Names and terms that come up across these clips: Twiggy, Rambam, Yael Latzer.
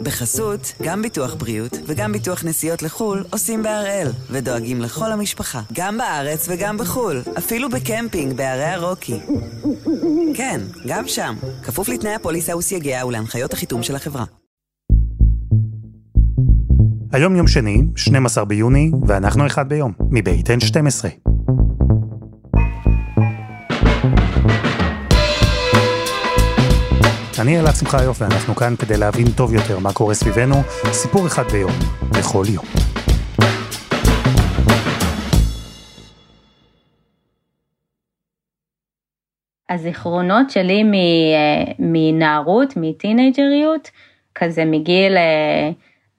בחסות, גם ביטוח בריאות וגם ביטוח נסיעות לחול עושים בהראל, ודואגים לכל המשפחה, גם בארץ וגם בחול, אפילו בקמפינג בערי הרוקי. כן, גם שם, כפוף לתנאי הפוליסה וסייגיה ולהנחיות החיתום של החברה. היום יום שני, 12 ביוני, ואנחנו אחד ביום, מבית N12. אני יעל latzer, ואנחנו כאן כדי להבין טוב יותר מה קורה סביבנו, סיפור אחד ביום, בכל יום. הזיכרונות שלי מנערות, מטינג'ריות, כזה מגיל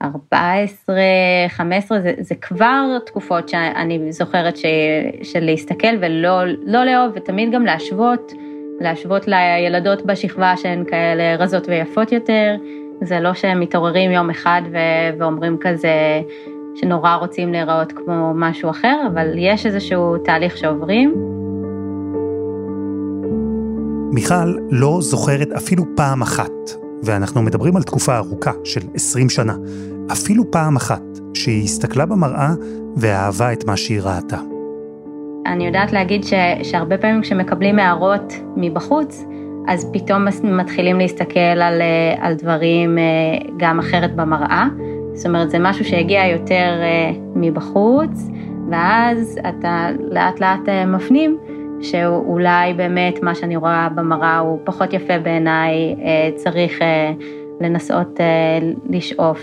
14, 15, זה כבר תקופות שאני זוכרת שלהסתכל ולא לאהוב, ותמיד גם להשוות לילדות בשכבה שהן כאלה רזות ויפות יותר, זה לא שהם מתעוררים יום אחד ואומרים כזה שנורא רוצים להיראות כמו משהו אחר, אבל יש איזשהו תהליך שעוברים. מיכל לא זוכרת אפילו פעם אחת, ואנחנו מדברים על תקופה ארוכה של 20 שנה, אפילו פעם אחת שהיא הסתכלה במראה ואהבה את מה שהיא ראתה. אני יודעת להגיד שהרבה פעמים כשמקבלים הערות מבחוץ, אז פתאום מתחילים להסתכל על דברים גם אחרת במראה. זאת אומרת, זה משהו שהגיע יותר מבחוץ, ואז אתה לאט לאט מפנים שאולי באמת מה שאני רואה במראה הוא פחות יפה בעיניי, צריך לנסות לשאוף,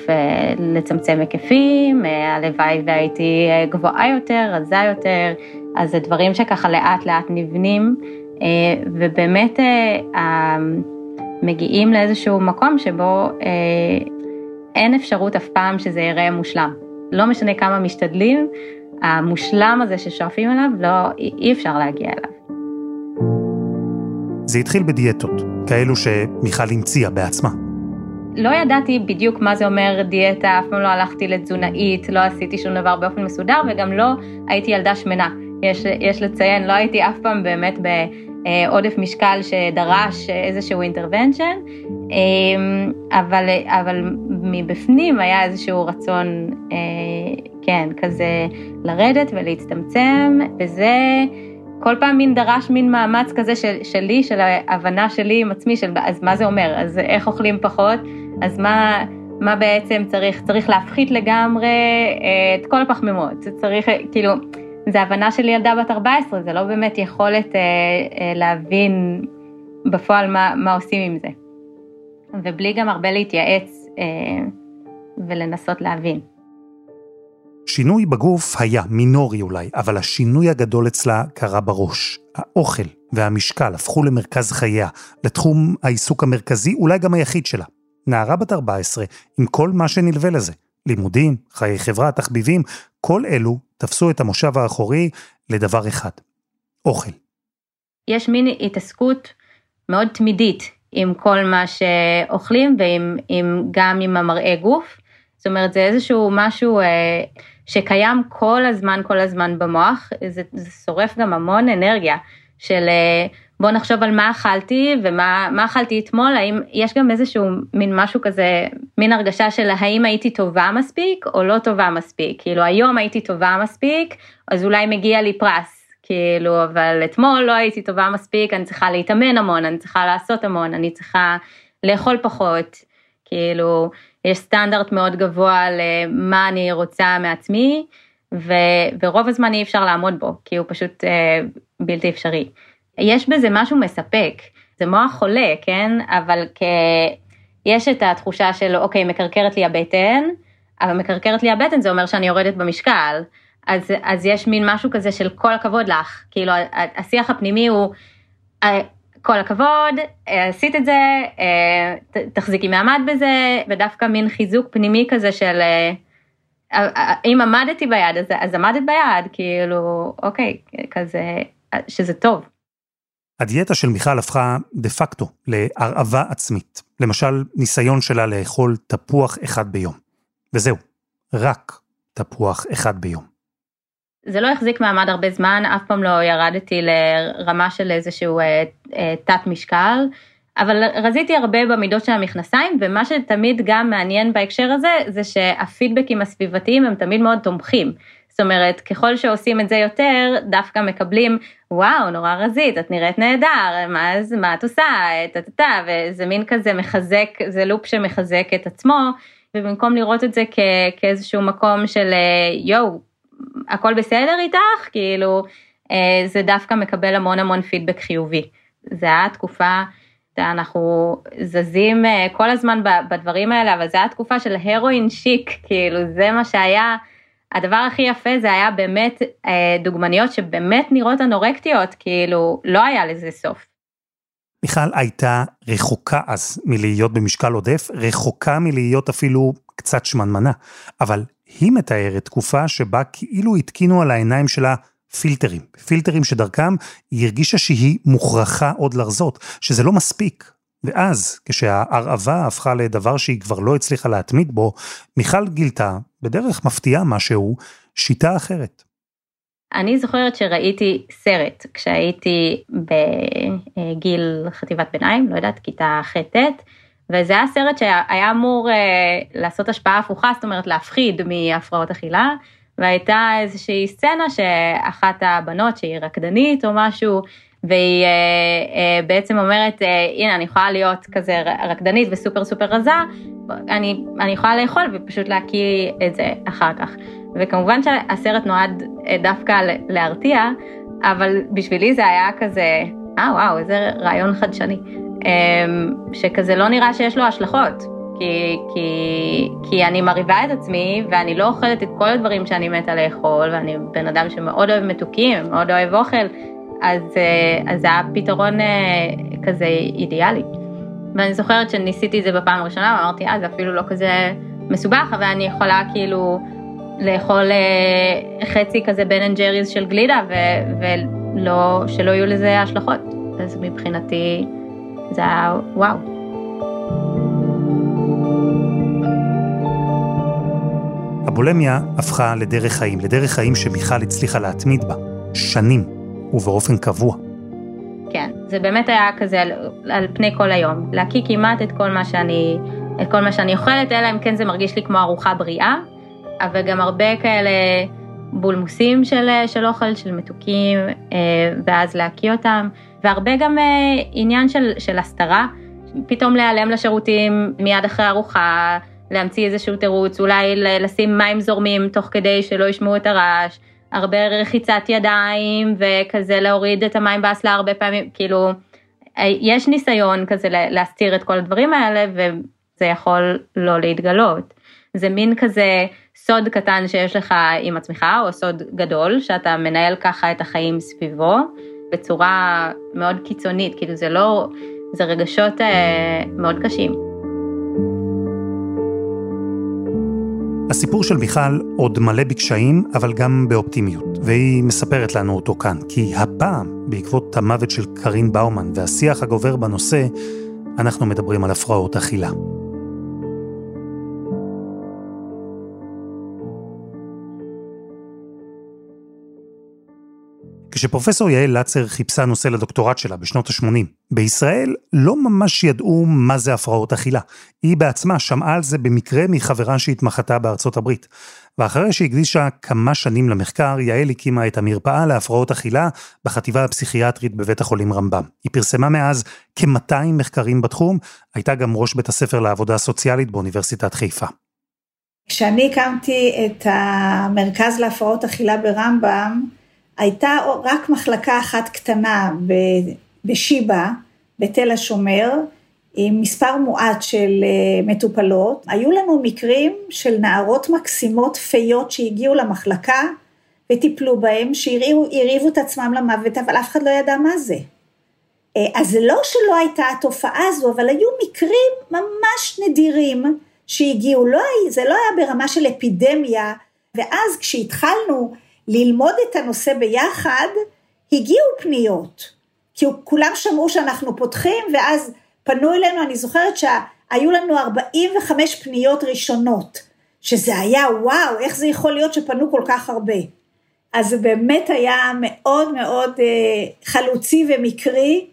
לצמצם היקפים, הלוואי והייתי גבוהה יותר, רזה יותר, אז זה דברים שככה לאט לאט נבנים, ובאמת מגיעים לאיזשהו מקום שבו אין אפשרות אף פעם שזה יראה מושלם. לא משנה כמה משתדלים, המושלם הזה ששואפים אליו, אי אפשר להגיע אליו. זה התחיל בדיאטות, כאלו שמיכל המציאה בעצמה. לא ידעתי בדיוק מה זה אומר דיאטה, אף פעם לא הלכתי לתזונאית, לא עשיתי שום דבר באופן מסודר, וגם לא הייתי ילדה שמנה. יש לציין, לא הייתי אף פעם באמת בעודף משקל שדרש איזשהו אינטרוונשן, אבל מבפנים היה איזשהו רצון, כן, כזה לרדת ולהצטמצם, וזה כל פעם מין דרש מין מאמץ כזה שלי, של ההבנה שלי עם עצמי, אז מה זה אומר? אז איך אוכלים פחות? אז מה בעצם צריך להפחית לגמרי את כל הפחמימות? צריך, כאילו, זו הבנה של ילדה בת 14, זה לא באמת יכולת להבין בפועל מה עושים עם זה. ובלי גם הרבה להתייעץ ולנסות להבין. שינוי בגוף היה מינורי אולי, אבל השינוי הגדול אצלה קרה בראש. האוכל והמשקל הפכו למרכז חייה, לתחום העיסוק המרכזי, אולי גם היחיד שלה. נערה בת 14, עם כל מה שנלווה לזה. לימודים, חיי חברה, תחביבים, כל אלו תפסו את המושב האחורי לדבר אחד. אוכל. יש מין התעסקות מאוד תמידית עם כל מה שאוכלים, וגם עם המראה גוף. זאת אומרת, זה איזשהו משהו שקיים כל הזמן במוח, זה שורף גם המון אנרגיה, של בוא נחשוב על מה אכלתי, ומה אכלתי אתמול, האם יש גם איזשהו מין משהו כזה, מין הרגשה של האם הייתי טובה מספיק, או לא טובה מספיק, כאילו היום הייתי טובה מספיק, אז אולי מגיע לי פרס, כאילו, אבל אתמול לא הייתי טובה מספיק, אני צריכה להתאמן המון, אני צריכה לעשות המון, אני צריכה לאכול פחות, כאילו, יש סטנדרט מאוד גבוה למה אני רוצה מעצמי, ורוב הזמן אי אפשר לעמוד בו, כי הוא פשוט בלתי אפשרי. יש בזה משהו מספק, זה מוח חולה, כן? אבל יש את התחושה של, אוקיי, מקרקרת לי הבטן, אבל מקרקרת לי הבטן זה אומר שאני יורדת במשקל, אז יש מין משהו כזה של כל הכבוד לך, כאילו השיח הפנימי הוא כל הכבוד, עשית את זה, תחזיקי מעמד בזה, ודווקא מין חיזוק פנימי כזה של, אם עמדתי ביד, אז עמדת ביד, כאילו, אוקיי, כזה, שזה טוב. הדיאטה של מיכל הפכה דה פקטו להרעבה עצמית, למשל ניסיון שלה לאכול תפוח אחד ביום, וזהו, רק תפוח אחד ביום. זה לא החזיק מעמד הרבה זמן, אף פעם לא ירדתי לרמה של איזשהו תת משקל, אבל רזיתי הרבה במידות של המכנסיים, ומה שתמיד גם מעניין בהקשר הזה, זה שהפידבקים הסביבתיים הם תמיד מאוד תומכים. זאת אומרת, ככל שעושים את זה יותר, דווקא מקבלים, וואו, נורא רזית, את נראית נהדר, מה את עושה, וזה מין כזה מחזק, זה לופ שמחזק את עצמו, ובמקום לראות את זה כאיזשהו מקום של, יואו, הכל בסדר איתך, כאילו, זה דווקא מקבל המון המון פידבק חיובי. זה התקופה, אנחנו זזים כל הזמן בדברים האלה, אבל זה התקופה של הרואין שיק, כאילו, זה מה שהיה, הדבר הכי יפה זה היה באמת דוגמניות שבאמת נראות אנורקטיות, כאילו לא היה לזה סוף. מיכל הייתה רחוקה אז מלהיות במשקל עודף, רחוקה מלהיות אפילו קצת שמנמנה, אבל היא מתארת תקופה שבה כאילו התקינו על העיניים שלה פילטרים, פילטרים שדרכם היא הרגישה שהיא מוכרחה עוד לרזות, שזה לא מספיק. ואז, כשההרעבה הפכה לדבר שהיא כבר לא הצליחה להתמיד בו, מיכל גילתה, בדרך מפתיעה משהו, שיטה אחרת. אני זוכרת שראיתי סרט, כשהייתי בגיל חטיבת ביניים, לא יודעת, כיתה ח'-ט', וזה היה סרט שהיה אמור לעשות השפעה הפוכה, זאת אומרת להפחיד מהפרעות אכילה, והייתה איזושהי סצנה שאחת הבנות שהיא רקדנית או משהו, והיא בעצם אומרת, הנה, אני יכולה להיות כזה רקדנית וסופר סופר רזה, אני יכולה לאכול ופשוט להקיא את זה אחר כך. וכמובן שהסרט נועד דווקא להרתיע, אבל בשבילי זה היה כזה, וואו, איזה רעיון חדשני, שכזה לא נראה שיש לו השלכות, כי אני מריבה את עצמי, ואני לא אוכלת את כל הדברים שאני מתה לאכול, ואני בן אדם שמאוד אוהב מתוקים, מאוד אוהב אוכל, אז זה היה פתרון כזה אידיאלי. ואני זוכרת שניסיתי את זה בפעם הראשונה, ואמרתי, זה אפילו לא כזה מסובך, אבל אני יכולה כאילו לאכול חצי כזה בן אנד ג'ריז של גלידה, שלא יהיו לזה השלכות. אז מבחינתי זה היה וואו. הבולמיה הפכה לדרך חיים, לדרך חיים שמיכל הצליחה להתמיד בה, שנים. ובאופן קבוע. כן, זה באמת היה כזה על פני כל היום, להקיא כמעט את כל מה שאני אוכלת, אלא אם כן זה מרגיש לי כמו ארוחה בריאה, אבל גם הרבה כאלה בולמוסים של אוכל, של מתוקים, ואז להקיא אותם, והרבה גם עניין של הסתרה, פתאום להיעלם לשירותים מיד אחרי ארוחה, להמציא איזשהו תירוץ, אולי לשים מים זורמים תוך כדי שלא ישמעו את הרעש, הרבה רחיצת ידיים, וכזה להוריד את המים באסלה הרבה פעמים, כאילו, יש ניסיון כזה להסתיר את כל הדברים האלה, וזה יכול לא להתגלות. זה מין כזה סוד קטן שיש לך עם עצמך, או סוד גדול, שאתה מנהל ככה את החיים סביבו, בצורה מאוד קיצונית, כאילו זה לא, זה רגשות מאוד קשים. הסיפור של מיכל עוד מלא בקשיים, אבל גם באופטימיות, והיא מספרת לנו אותו כאן, כי הפעם, בעקבות המוות של קרין באומן והשיח הגובר בנושא, אנחנו מדברים על הפרעות אכילה. כשפרופסור יעל לצר חיפשה נושא לדוקטורט שלה בשנות ה-80, בישראל לא ממש ידעו מה זה הפרעות אכילה. היא בעצמה שמעה על זה במקרה מחברה שהתמחתה בארצות הברית. ואחרי שהקדישה כמה שנים למחקר, יעל הקימה את המרפאה להפרעות אכילה בחטיבה הפסיכיאטרית בבית החולים רמב"ם. היא פרסמה מאז כ-200 מחקרים בתחום, הייתה גם ראש בית הספר לעבודה סוציאלית באוניברסיטת חיפה. כשאני הקמתי את המרכז להפרעות אכילה ברמב"ם, הייתה רק מחלקה אחת קטנה בשיבא, בתל השומר, עם מספר מועט של מטופלות. היו לנו מקרים של נערות מקסימות פיות שהגיעו למחלקה וטיפלו בהם, שהריבו את עצמם למוות, אבל אף אחד לא ידע מה זה. אז לא שלא הייתה התופעה הזו, אבל היו מקרים ממש נדירים שהגיעו. זה לא היה ברמה של אפידמיה, ואז כשהתחלנו ללמוד את הנושא ביחד, הגיעו פניות, כי כולם שמעו שאנחנו פותחים, ואז פנו אלינו, אני זוכרת שהיו לנו 45 פניות ראשונות, שזה היה וואו, איך זה יכול להיות שפנו כל כך הרבה. אז זה באמת היה מאוד מאוד חלוצי ומקרי,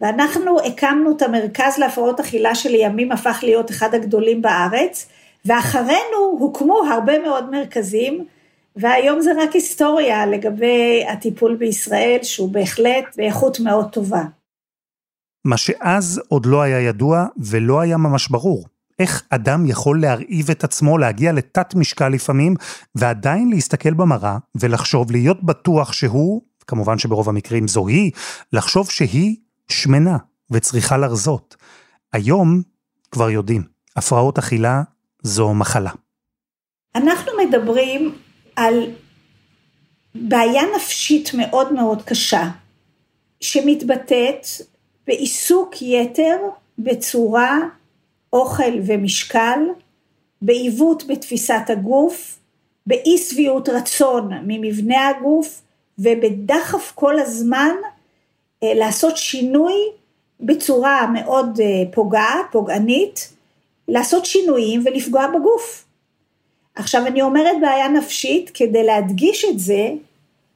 ואנחנו הקמנו את המרכז להפרעות אכילה שלימים הפך להיות אחד הגדולים בארץ, ואחרינו הוקמו הרבה מאוד מרכזים, והיום זה רק היסטוריה לגבי הטיפול בישראל, שהוא בהחלט באיכות מאוד טובה. מה שאז עוד לא היה ידוע ולא היה ממש ברור. איך אדם יכול להרעיב את עצמו, להגיע לתת משקל לפעמים, ועדיין להסתכל במראה ולחשוב, להיות בטוח שהוא, כמובן שברוב המקרים זו היא, לחשוב שהיא שמנה וצריכה לרזות. היום כבר יודעים, הפרעות אכילה זו מחלה. אנחנו מדברים על בעיה נפשית מאוד מאוד קשה, שמתבטאת בעיסוק יתר בצורה אוכל ומשקל, בעיוות בתפיסת הגוף, באי שביעות רצון ממבנה הגוף, ובדחף כל הזמן לעשות שינוי בצורה מאוד פוגענית, לעשות שינויים ולפגוע בגוף. עכשיו אני אומרת בעיה נפשית כדי להדגיש את זה,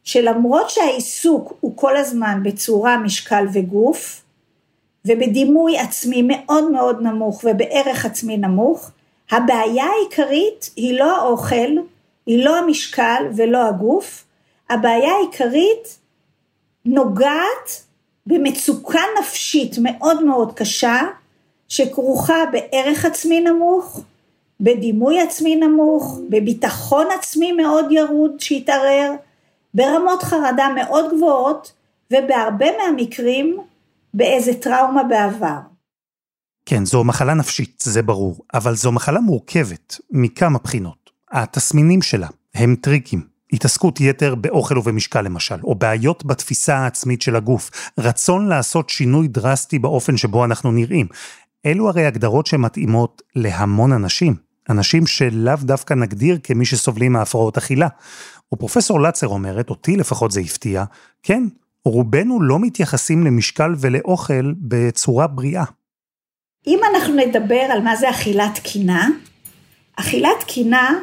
שלמרות שהעיסוק הוא כל הזמן בצורה משקל וגוף, ובדימוי עצמי מאוד מאוד נמוך ובערך עצמי נמוך, הבעיה העיקרית היא לא האוכל, היא לא המשקל ולא הגוף, הבעיה העיקרית נוגעת במצוקה נפשית מאוד מאוד קשה, שכרוכה בערך עצמי נמוך, בדימוי עצמי נמוך, בביטחון עצמי מאוד ירוד שהתערר, ברמות חרדה מאוד גבוהות, ובהרבה מהמקרים באיזה טראומה בעבר. כן, זו מחלה נפשית, זה ברור, אבל זו מחלה מורכבת מכמה בחינות. התסמינים שלה הם טריקים. התעסקות יתר באוכל ובמשקל למשל, או בעיות בתפיסה העצמית של הגוף, רצון לעשות שינוי דרסטי באופן שבו אנחנו נראים. אלו הרי הגדרות שמתאימות להמון אנשים, אנשים שלאו דווקא נגדיר כמי שסובלים מהפרעות אכילה. ופרופסור לצר אומרת, אותי לפחות זה הפתיע, כן, רובנו לא מתייחסים למשקל ולאוכל בצורה בריאה. אם אנחנו נדבר על מה זה אכילה תקינה, אכילה תקינה,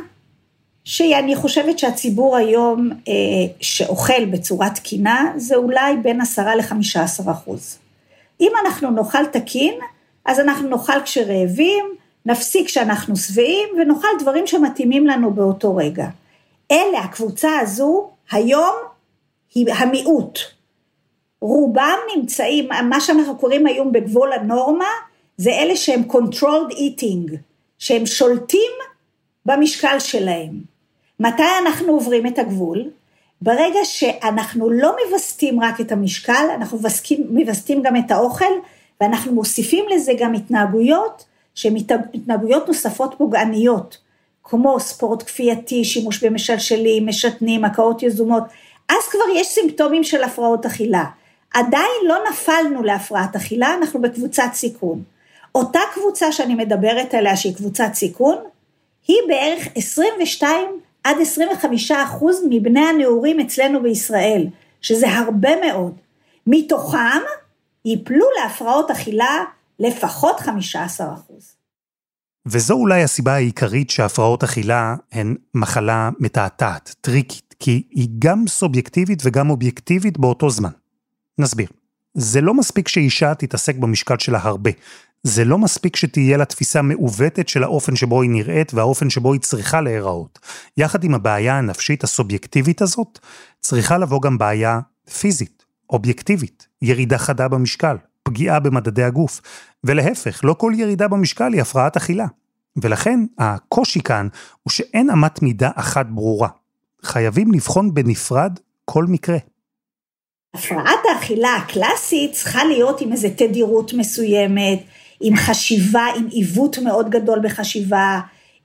שאני חושבת שהציבור היום שאוכל בצורה תקינה, זה אולי בין 10% ל-15%. אם אנחנו נאכל תקין, אז אנחנו נאכל כשרעבים, נפסיק כשאנחנו שבעים, ונאכל דברים שמתאימים לנו באותו רגע. אלה, הקבוצה הזו, היום היא המיעוט. רובם נמצאים, מה שאנחנו קוראים היום בגבול הנורמה, זה אלה שהם controlled eating, שהם שולטים במשקל שלהם. מתי אנחנו עוברים את הגבול? ברגע שאנחנו לא מבסטים רק את המשקל, אנחנו מבסטים גם את האוכל, ואנחנו מוסיפים לזה גם התנהגויות, שהן התנהגויות נוספות פוגעניות, כמו ספורט כפייתי, שימוש במשלשלים, משתנים, הקאות יזומות, אז כבר יש סימפטומים של הפרעות אכילה. עדיין לא נפלנו להפרעת אכילה, אנחנו בקבוצת סיכון. אותה קבוצה שאני מדברת עליה, שהיא קבוצת סיכון, היא בערך 22% עד 25% מבני הנאורים אצלנו בישראל, שזה הרבה מאוד. מתוכם ייפלו להפרעות אכילה לפחות 15%. וזו אולי הסיבה העיקרית שהפרעות אכילה הן מחלה מתעתעת, טריקית, כי היא גם סובייקטיבית וגם אובייקטיבית באותו זמן. נסביר. זה לא מספיק שאישה תתעסק במשקל שלה הרבה. זה לא מספיק שתהיה לה תפיסה מעוותת של האופן שבו היא נראית והאופן שבו היא צריכה להיראות. יחד עם הבעיה הנפשית הסובייקטיבית הזאת, צריכה לבוא גם בעיה פיזית, אובייקטיבית, ירידה חדה במשקל, פגיעה במדדי הגוף, ולהפך, לא כל ירידה במשקל היא הפרעת אכילה. ולכן, הקושי כאן הוא שאין אמת מידה אחת ברורה. חייבים לבחון בנפרד כל מקרה. הפרעת האכילה הקלאסית צריכה להיות עם איזו תדירות מסוימת, עם חשיבה, עם עיוות מאוד גדול בחשיבה,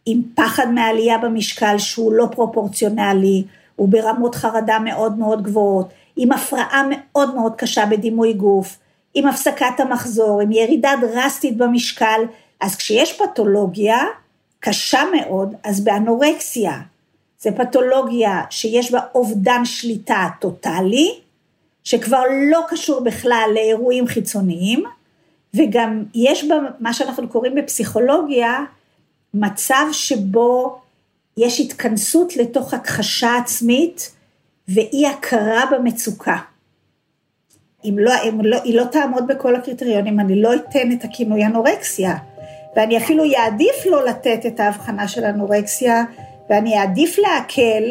עם פחד מעלייה במשקל שהוא לא פרופורציונלי, הוא ברמות חרדה מאוד מאוד גבוהות, עם הפרעה מאוד מאוד קשה בדימוי גוף, עם הפסקת המחזור, עם ירידה דרסטית במשקל, אז כשיש פתולוגיה קשה מאוד, אז באנורקסיה, זה פתולוגיה שיש בה אובדן שליטה טוטלי, שכבר לא קשור בכלל לאירועים חיצוניים, וגם יש בה מה שאנחנו קוראים בפסיכולוגיה, מצב שבו יש התכנסות לתוך הכחשה עצמית, ואי הכרה במצוקה. היא לא תעמוד בכל הקריטריונים, אני לא אתן את הכינוי אנורקסיה, ואני אפילו יעדיף לא לתת את ההבחנה של אנורקסיה, ואני יעדיף להקל,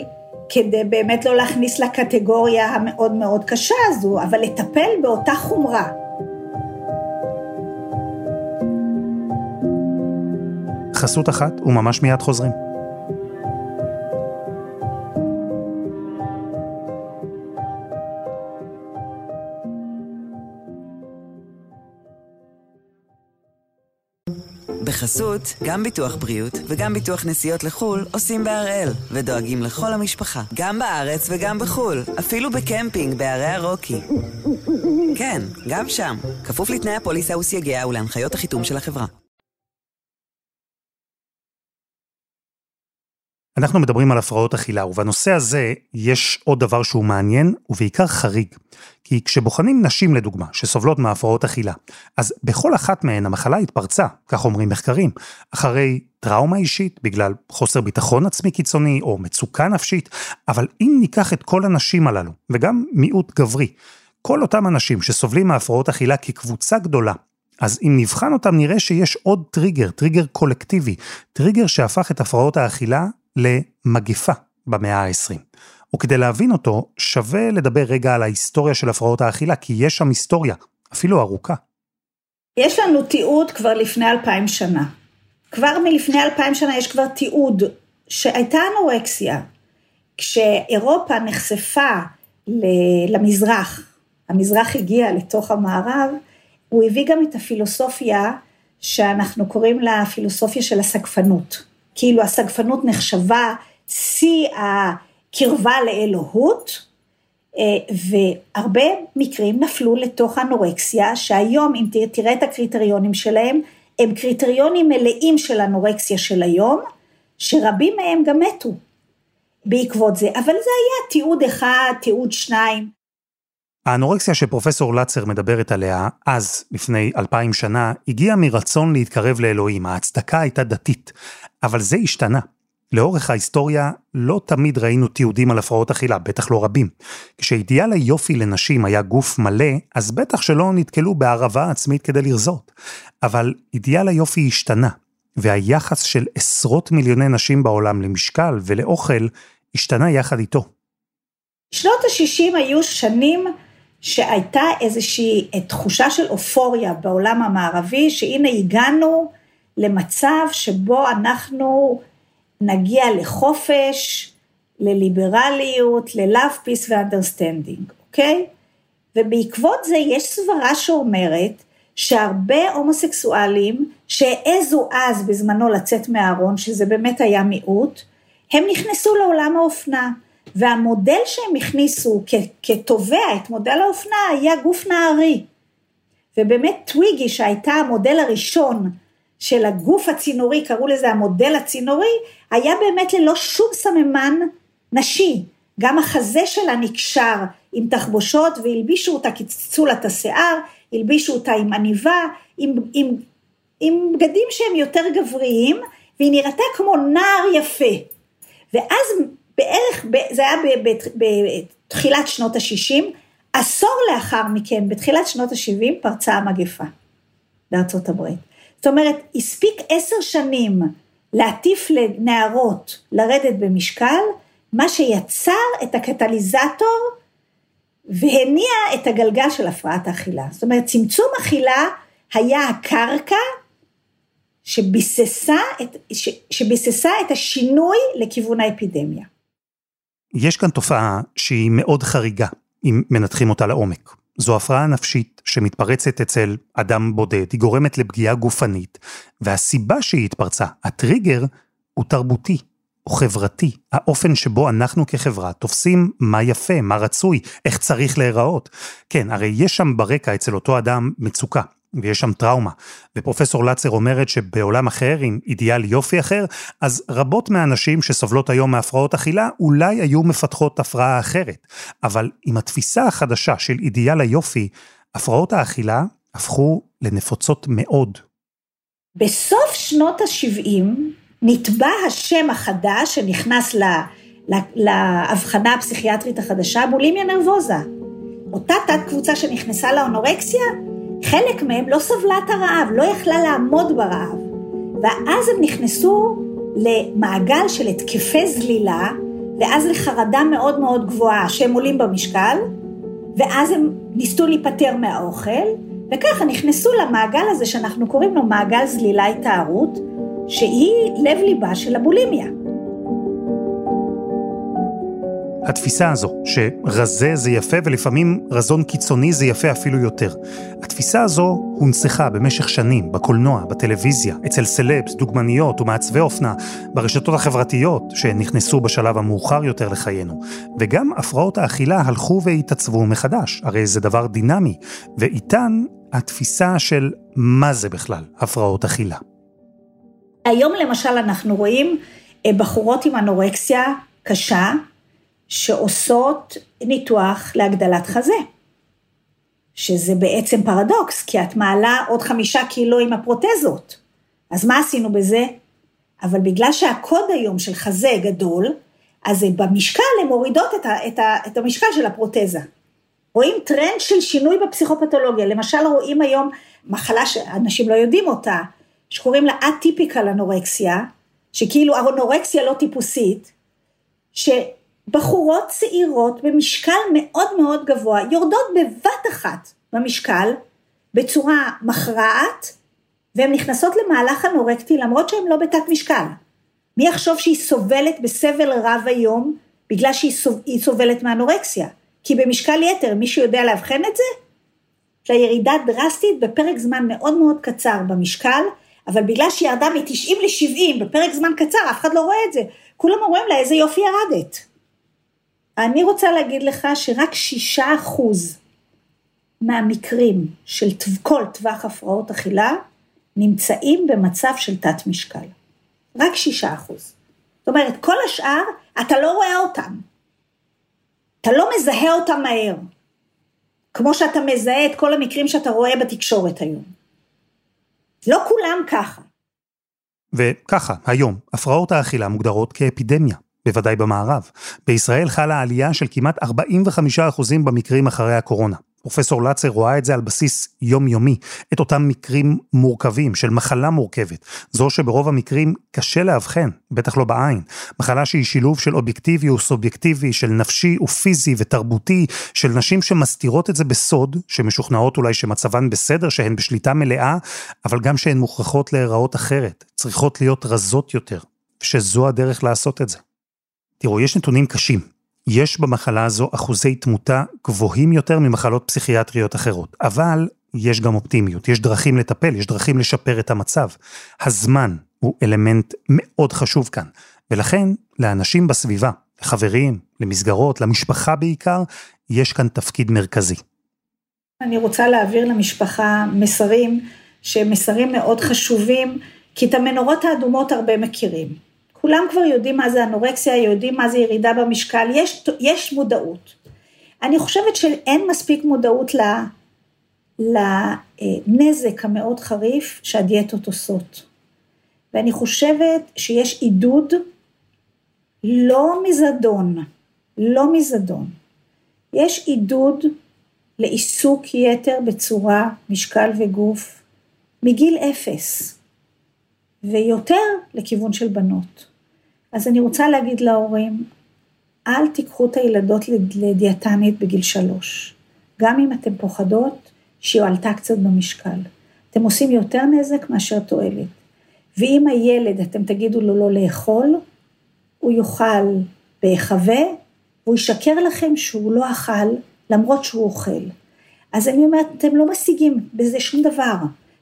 כדי באמת לא להכניס לקטגוריה המאוד מאוד קשה הזו, אבל לטפל באותה חומרה. חסות אחת וממש מיד חוזרים. בחסות, גם ביטוח בריאות וגם ביטוח נסיעות לחול עושים בארל ודואגים לכל המשפחה, גם בארץ וגם בחול, אפילו בקמפינג בערי הרוקי. כן, גם שם, כפוף לתנאי הפוליסה וסייגיה ולהנחיות החיתום של החברה. אנחנו מדברים על הפרעות אכילה, ובנושא הזה יש עוד דבר שהוא מעניין, ובעיקר חריג. כי כשבוחנים נשים לדוגמה, שסובלות מהפרעות אכילה, אז בכל אחת מהן המחלה התפרצה, כך אומרים מחקרים, אחרי טראומה אישית, בגלל חוסר ביטחון עצמי קיצוני, או מצוקה נפשית, אבל אם ניקח את כל הנשים הללו, וגם מיעוט גברי, כל אותם אנשים שסובלים מהפרעות אכילה כקבוצה גדולה, אז אם נבחן אותם נראה שיש עוד טריגר, טריגר קולקטיבי, טריגר שהפך את הפרעות האכילה למגפה במאה ה-20. וכדי להבין אותו, שווה לדבר רגע על ההיסטוריה של הפרעות האכילה, כי יש שם היסטוריה, אפילו ארוכה. יש לנו תיעוד כבר לפני 2000 שנה. כבר מלפני 2000 שנה יש כבר תיעוד שהייתה אנורקסיה. כשאירופה נחשפה למזרח, המזרח הגיע לתוך המערב, הוא הביא גם את הפילוסופיה שאנחנו קוראים לה פילוסופיה של הסגפנות. כאילו הסגפנות נחשבה שיא הקרבה לאלוהות, והרבה מקרים נפלו לתוך אנורקסיה, שהיום אם תראה את הקריטריונים שלהם, הם קריטריונים מלאים של אנורקסיה של היום, שרבים מהם גם מתו בעקבות זה, אבל זה היה תיעוד אחד, תיעוד שניים. האנורקסיה שפרופסור לצר מדברת עליה, אז, לפני 2000 שנה, הגיעה מרצון להתקרב לאלוהים, ההצדקה הייתה דתית, אבל זה השתנה. לאורך ההיסטוריה לא תמיד ראינו תיעודים על הפרעות אכילה, בטח לא רבים. כשאידיאל היופי לנשים היה גוף מלא, אז בטח שלא נתקלו בערבה עצמית כדי לרזות. אבל אידיאל היופי השתנה, והיחס של עשרות מיליוני נשים בעולם למשקל ולאוכל השתנה יחד איתו. שנות ה-60 היו שנים שהייתה איזושהי תחושה של אופוריה בעולם המערבי, שהנה הגענו למצב שבו אנחנו נגיע לחופש, לליברליות, ללאב, פיס ואנדרסטנדינג, אוקיי? ובעקבות זה יש סברה שאומרת שהרבה הומוסקסואלים שהעזו אז בזמנו לצאת מהארון, שזה באמת היה מיעוט, הם נכנסו לעולם האופנה, והמודל שהם הכניסו כתובע את מודל האופנה היה גוף נערי. ובאמת טוויגי שהייתה המודל הראשון של הגוף הצינורי, קראו לזה המודל הצינורי, היה באמת ללא שום סממן נשי. גם החזה שלה נקשר עם תחבושות, והלבישו אותה, קיצצו לה את השיער, הלבישו אותה עם עניבה, עם בגדים שהם יותר גבריים, והיא נראתה כמו נער יפה. ואז בערך, זה היה בתחילת שנות ה-60, עשור לאחר מכן, בתחילת שנות ה-70, פרצה המגפה בארצות הברית. זאת אומרת, הספיק 10 שנים להטיף לנערות לרדת במשקל, מה שיצר את הקטליזטור והניע את הגלגל של הפרעת האכילה. זאת אומרת, צמצום אכילה היה הקרקע שביססה את השינוי לכיוון האפידמיה. יש כאן תופעה שהיא מאוד חריגה, אם מנתחים אותה לעומק. זו הפרעה נפשית שמתפרצת אצל אדם בודד, היא גורמת לפגיעה גופנית, והסיבה שהיא התפרצה, הטריגר, הוא תרבותי, הוא חברתי, האופן שבו אנחנו כחברה תופסים מה יפה, מה רצוי, איך צריך להיראות. כן, הרי יש שם ברקע אצל אותו אדם מצוקה, ויש שם טראומה, ופרופסור לצר אומרת שבעולם אחר, עם אידיאל יופי אחר, אז רבות מהאנשים שסובלות היום מהפרעות אכילה, אולי היו מפתחות הפרעה אחרת, אבל עם התפיסה החדשה של אידיאל היופי, הפרעות האכילה הפכו לנפוצות מאוד. בסוף שנות ה-70, נטבע השם החדש, שנכנס להבחנה הפסיכיאטרית החדשה, בולימיה נרבוזה, אותה תת קבוצה שנכנסה לאנורקסיה, חלק מהם לא סבלה את הרעב, לא יכלה לעמוד ברעב. ואז הם נכנסו למעגל של התקפי זלילה, ואז לחרדה מאוד מאוד גבוהה שהם עולים במשקל, ואז הם ניסו להיפטר מהאוכל, וככה נכנסו למעגל הזה שאנחנו קוראים לו מעגל זלילה התארות, שהיא לב ליבה של הבולימיה. התפיסה הזו, שרזה זה יפה ולפעמים רזון קיצוני זה יפה אפילו יותר. התפיסה הזו הונצחה במשך שנים בקולנוע, בטלוויזיה, אצל סלבס, דוגמניות ומעצבי אופנה, ברשתות החברתיות שנכנסו בשלב המאוחר יותר לחיינו. וגם הפרעות האכילה הלכו והתעצבו מחדש, הרי זה דבר דינמי, ואיתן התפיסה של מה זה בכלל הפרעות אכילה. היום למשל אנחנו רואים בחורות עם אנורקסיה קשה, שעושות ניתוח להגדלת חזה, שזה בעצם פרדוקס, כי את מעלה עוד 5 קילו עם הפרוטזות, אז מה עשינו בזה? אבל בגלל שהקוד היום של חזה גדול, אז במשקל הן מורידות את המשקל של הפרוטזה. רואים טרנד של שינוי בפסיכופתולוגיה, למשל רואים היום מחלה שאנשים לא יודעים אותה, שקוראים לה אטיפיקל אנורקסיה, שכאילו אנורקסיה לא טיפוסית, ש... בחורות צעירות במשקל מאוד מאוד גבוה, יורדות בבת אחת במשקל, בצורה מכרעת, והן נכנסות למהלך אנורקטי, למרות שהן לא בתת משקל. מי יחשוב שהיא סובלת בסבל רב היום, בגלל שהיא סובלת מאנורקסיה? כי במשקל יתר, מישהו יודע להבחן את זה? לירידה דרסטית בפרק זמן מאוד מאוד קצר במשקל, אבל בגלל שהיא ירדה מ-90 ל-70 בפרק זמן קצר, אף אחד לא רואה את זה. כולם אומרים לה, איזה יופי ירדת. אני רוצה להגיד לך שרק 6% מהמקרים של כל טווח הפרעות אכילה נמצאים במצב של תת משקל. רק 6%. זאת אומרת, כל השאר אתה לא רואה אותם. אתה לא מזהה אותם מהר. כמו שאתה מזהה את כל המקרים שאתה רואה בתקשורת היום. לא כולם ככה. וככה, היום, הפרעות האכילה מוגדרות כאפידמיה. בוודאי במערב. בישראל חלה עלייה של כמעט 45% במקרים אחרי הקורונה. פרופסור לצר רואה את זה על בסיס יומיומי, את אותם מקרים מורכבים של מחלה מורכבת, זו שברוב המקרים קשה להבחן, בטח לא בעין, מחלה שהיא שילוב של אובייקטיבי וסובייקטיבי, של נפשי ופיזי ותרבותי, של נשים שמסתירות את זה בסוד, שמשוכנעות אולי שמצבן בסדר, שהן בשליטה מלאה, אבל גם שהן מוכרחות להיראות אחרת, צריכות להיות רזות יותר, שזו הדרך לעשות את זה. תראו, יש נתונים קשים. יש במחלה הזו אחוזי תמותה גבוהים יותר ממחלות פסיכיאטריות אחרות. אבל יש גם אופטימיות, יש דרכים לטפל, יש דרכים לשפר את המצב. הזמן הוא אלמנט מאוד חשוב כאן. ולכן, לאנשים בסביבה, לחברים, למסגרות, למשפחה בעיקר, יש כאן תפקיד מרכזי. אני רוצה להעביר למשפחה מסרים, שמסרים מאוד חשובים, כי את המנורות האדומות הרבה מכירים. כולם כבר יודעים מה זה אנורקסיה, יודעים מה זה ירידה במשקל, יש מודעות. אני חושבת שאין מספיק מודעות לנזק המאוד חריף שהדיאטות עושות. ואני חושבת שיש עידוד לא מזדון. יש עידוד לעיסוק יתר בצורה, משקל וגוף, מגיל 0, ויותר לכיוון של בנות. אז אני רוצה להגיד להורים, אל תיקחו את הילדות לדיאטנית בגיל 3. גם אם אתם פוחדות, שהיא עלתה קצת במשקל. אתם עושים יותר נזק מאשר תועלת. ואם הילד, אתם תגידו לו לא לאכול, הוא יאכל בהיחווה, והוא ישקר לכם שהוא לא אכל, למרות שהוא אוכל. אז אני אומרת, אתם לא משיגים בזה שום דבר.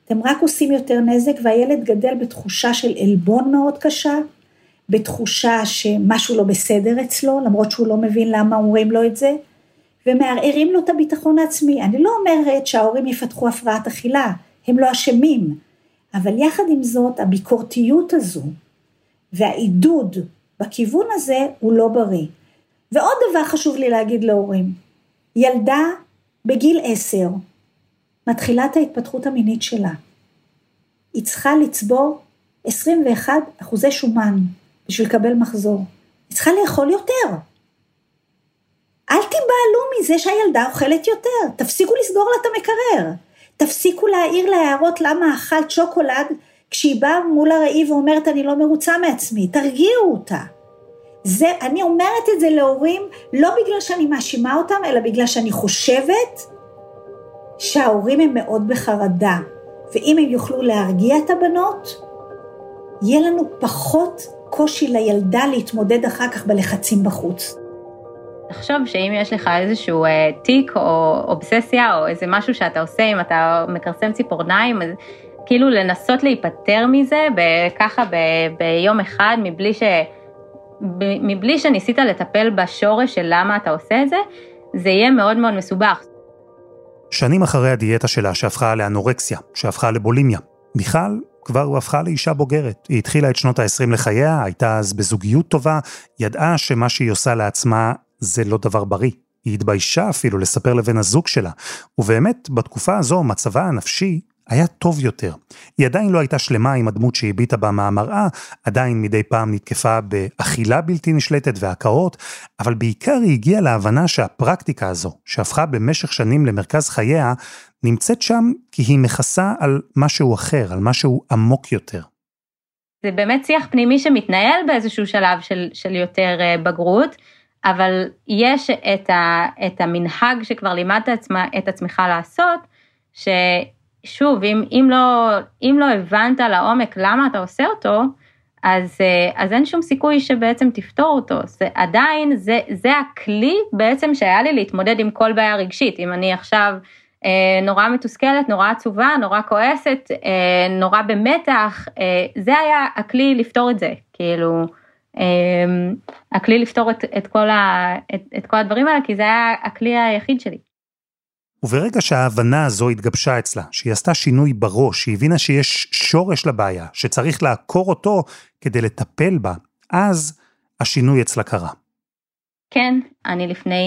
אתם רק עושים יותר נזק, והילד גדל בתחושה של אלבון מאוד קשה, בתחושה שמשהו לא בסדר אצלו, למרות שהוא לא מבין למה אומרים לו את זה, ומערערים לו את הביטחון העצמי. אני לא אומרת שההורים יפתחו הפרעת אכילה, הם לא אשמים, אבל יחד עם זאת, הביקורתיות הזו, והעידוד בכיוון הזה, הוא לא בריא. ועוד דבר חשוב לי להגיד להורים, ילדה בגיל 10, מתחילה את ההתפתחות המינית שלה, היא צריכה לצבור 21% שומן, בשביל לקבל מחזור, היא צריכה לאכול יותר, אל תיבעלו מזה שהילדה אוכלת יותר, תפסיקו לסגור לה את המקרר, תפסיקו להעיר להערות למה אכלת שוקולד, כשהיא באה מול הראי ואומרת אני לא מרוצה מעצמי, תרגיעו אותה. זה, אני אומרת את זה להורים, לא בגלל שאני מאשימה אותם, אלא בגלל שאני חושבת שההורים הם מאוד בחרדה, ואם הם יוכלו להרגיע את הבנות, יהיה לנו פחות קושי לילדה להתמודד אחר כך בלחצים בחוץ. תחשוב שאם יש לך איזשהו תיק או אובססיה או איזה משהו שאתה עושה, אם אתה מקרסם ציפורניים, אז כאילו לנסות להיפטר מזה ככה ביום אחד, מבלי שניסית לטפל בשורש של למה אתה עושה את זה, זה יהיה מאוד מאוד מסובך. שנים אחרי הדיאטה שלה שהפכה לאנורקסיה, שהפכה לבולימיה, מיכל כבר הפכה לאישה בוגרת. היא התחילה את שנות ה-20 לחייה, הייתה אז בזוגיות טובה, ידעה שמה שהיא עושה לעצמה זה לא דבר בריא. היא התביישה אפילו לספר לבן הזוג שלה, ובאמת בתקופה הזו מצבה הנפשי היה טוב יותר. היא עדיין לא הייתה שלמה עם הדמות שהיא הביטה בה מהמראה, עדיין מדי פעם נתקפה באכילה בלתי נשלטת והקאות, אבל בעיקר היא הגיעה להבנה שהפרקטיקה הזו, שהפכה במשך שנים למרכז חייה, נמצאת שם כי היא מכסה על משהו אחר, על משהו עמוק יותר. זה באמת שיח פנימי שמתנהל באיזשהו שלב של יותר בגרות, אבל יש את המנהג שכבר לימדת את עצמך לעשות, ששוב, אם לא הבנת לעומק למה אתה עושה אותו, אז אין שום סיכוי שבעצם תפתור אותו. זה עדיין, זה הכלי בעצם שהיה לי להתמודד עם כל בעיה רגשית. אם אני עכשיו נורא מתוסכלת, נורא עצובה, נורא כועסת, נורא במתח, זה היה הכלי לפתור את זה, כאילו, הכלי לפתור את כל הדברים האלה, כי זה היה הכלי היחיד שלי. וברגע שההבנה הזו התגבשה אצלה, שהיא עשתה שינוי בראש, היא הבינה שיש שורש לבעיה, שצריך לעקור אותו כדי לטפל בה, אז השינוי אצלה קרה. כן, אני לפני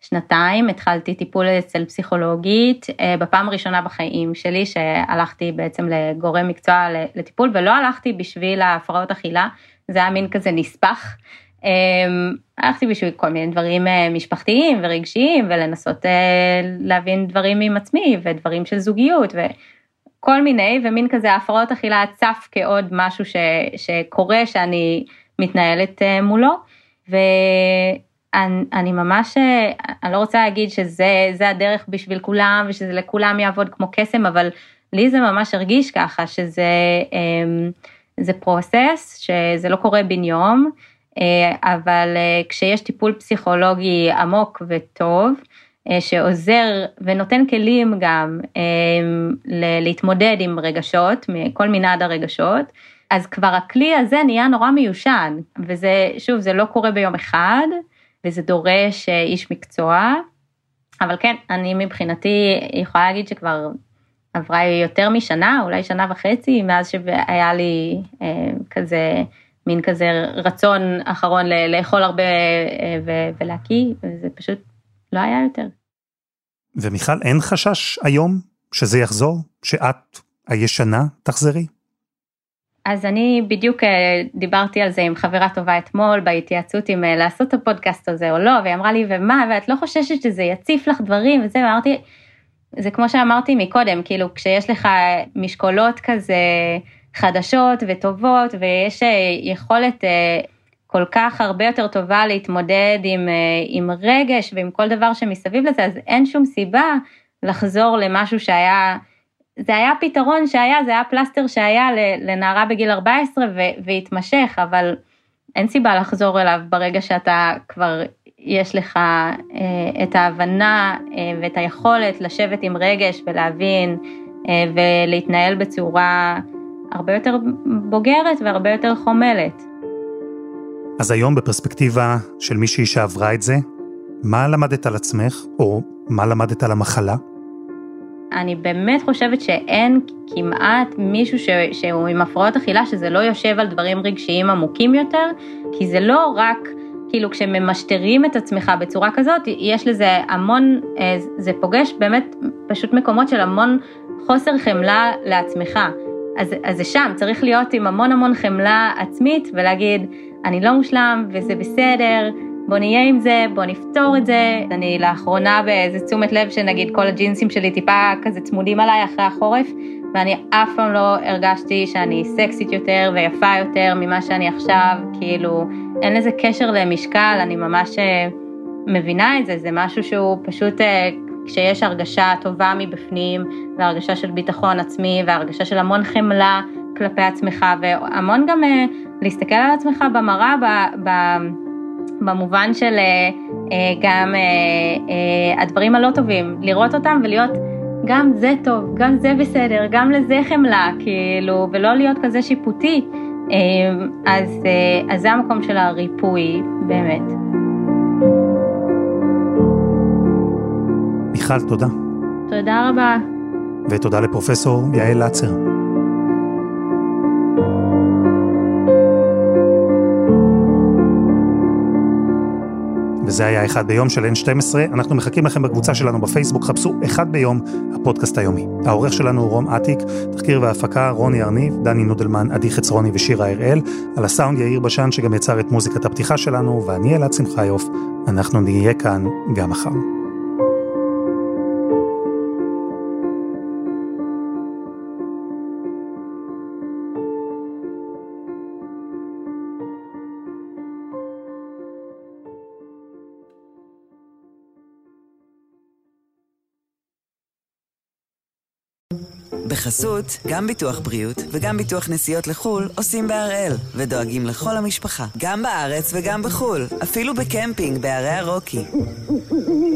2 התחלתי טיפול אצל פסיכולוגית, בפעם הראשונה בחיים שלי, שהלכתי בעצם לגורם מקצוע לטיפול, ולא הלכתי בשביל ההפרעות אכילה, זה היה מין כזה נספח, הלכתי בשביל כל מיני דברים משפחתיים ורגשיים, ולנסות להבין דברים עם עצמי, ודברים של זוגיות, וכל מיני, ומין כזה ההפרעות אכילה צף כעוד משהו שקורה, שאני מתנהלת מולו, אני ממש, אני לא רוצה להגיד שזה הדרך בשביל כולם, ושזה לכולם יעבוד כמו קסם, אבל לי זה ממש הרגיש ככה, שזה פרוסס, שזה לא קורה בן יום, אבל כשיש טיפול פסיכולוגי עמוק וטוב, שעוזר ונותן כלים גם להתמודד עם רגשות, מכל מנעד הרגשות, אז כבר הכלי הזה נהיה נורא מיושן, וזה, שוב, זה לא קורה ביום אחד, וזה דורש איש מקצוע, אבל כן, אני מבחינתי יכולה להגיד שכבר עברה יותר משנה, אולי 1.5 שנה, מאז שהיה לי כזה, מין כזה רצון אחרון לאכול הרבה ולהקיא, וזה פשוט לא היה יותר. ומיכל, אין חשש היום שזה יחזור, שאת הישנה תחזרי? אז אני בדיוק דיברתי על זה עם חברה טובה אתמול, בהתייעצות עם לעשות את הפודקאסט הזה או לא, והיא אמרה לי, ומה, ואת לא חוששת שזה יציף לך דברים, וזה, ואמרתי, זה כמו שאמרתי מקודם, כאילו כשיש לך משקולות כזה חדשות וטובות, ויש יכולת כל כך הרבה יותר טובה להתמודד עם רגש, ועם כל דבר שמסביב לזה, אז אין שום סיבה לחזור למשהו שהיה, זה היה פתרון שהיה, זה היה פלסטר שהיה לנערה בגיל 14 והתמשך, אבל אין סיבה לחזור אליו ברגע שאתה כבר יש לך את ההבנה ואת היכולת לשבת עם רגש ולהבין ולהתנהל בצורה הרבה יותר בוגרת והרבה יותר חומלת. אז היום בפרספקטיבה של מישהי שעברה את זה, מה למדת על עצמך או מה למדת על המחלה? אני באמת חושבת שאין כמעט מישהו שהוא עם הפרעות אכילה, שזה לא יושב על דברים רגשיים עמוקים יותר, כי זה לא רק, כאילו כשממשטרים את עצמך בצורה כזאת, יש לזה המון, זה פוגש באמת פשוט מקומות של המון חוסר חמלה לעצמך. אז זה שם, צריך להיות עם המון חמלה עצמית, ולהגיד, אני לא מושלם וזה בסדר, בוא נהיה עם זה, בוא נפתור את זה. אני לאחרונה באיזה תשומת לב שנגיד כל הג'ינסים שלי טיפה כזה צמודים עליי אחרי החורף, ואני אף פעם לא הרגשתי שאני סקסית יותר ויפה יותר ממה שאני עכשיו, כאילו אין לזה קשר למשקל, אני ממש מבינה את זה, זה משהו שהוא פשוט כשיש הרגשה טובה מבפנים, והרגשה של ביטחון עצמי, והרגשה של המון חמלה כלפי עצמך, והמון גם להסתכל על עצמך במראה, במובן של גם הדברים הלא טובים, לראות אותם ולהיות גם זה טוב, גם זה בסדר, גם לזה חמלה, כאילו, ולא להיות כזה שיפוטי, אז זה המקום של הריפוי, באמת. מיכל, תודה. תודה רבה. ותודה לפרופסור יעל לצר. וזה היה אחד ביום של N12, אנחנו מחכים לכם בקבוצה שלנו בפייסבוק, חפשו אחד ביום הפודקאסט היומי. העורך שלנו הוא רום עתיק, תחקיר וההפקה רוני ארניב, דני נודלמן, עדי חצרוני ושירה הראל, על הסאונד יאיר בשן שגם יצר את מוזיקת הפתיחה שלנו, ואני אלעד שמחיוף, אנחנו נהיה כאן גם מחר. בחסות, גם ביטוח בריאות וגם ביטוח נסיעות לחול עושים בהראל ודואגים לכל המשפחה, גם בארץ וגם בחול, אפילו בקמפינג בערי הרוקי.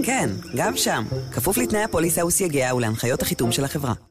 כן, גם שם, כפוף לתנאי הפוליסה וסייגיה ולהנחיות החיתום של החברה.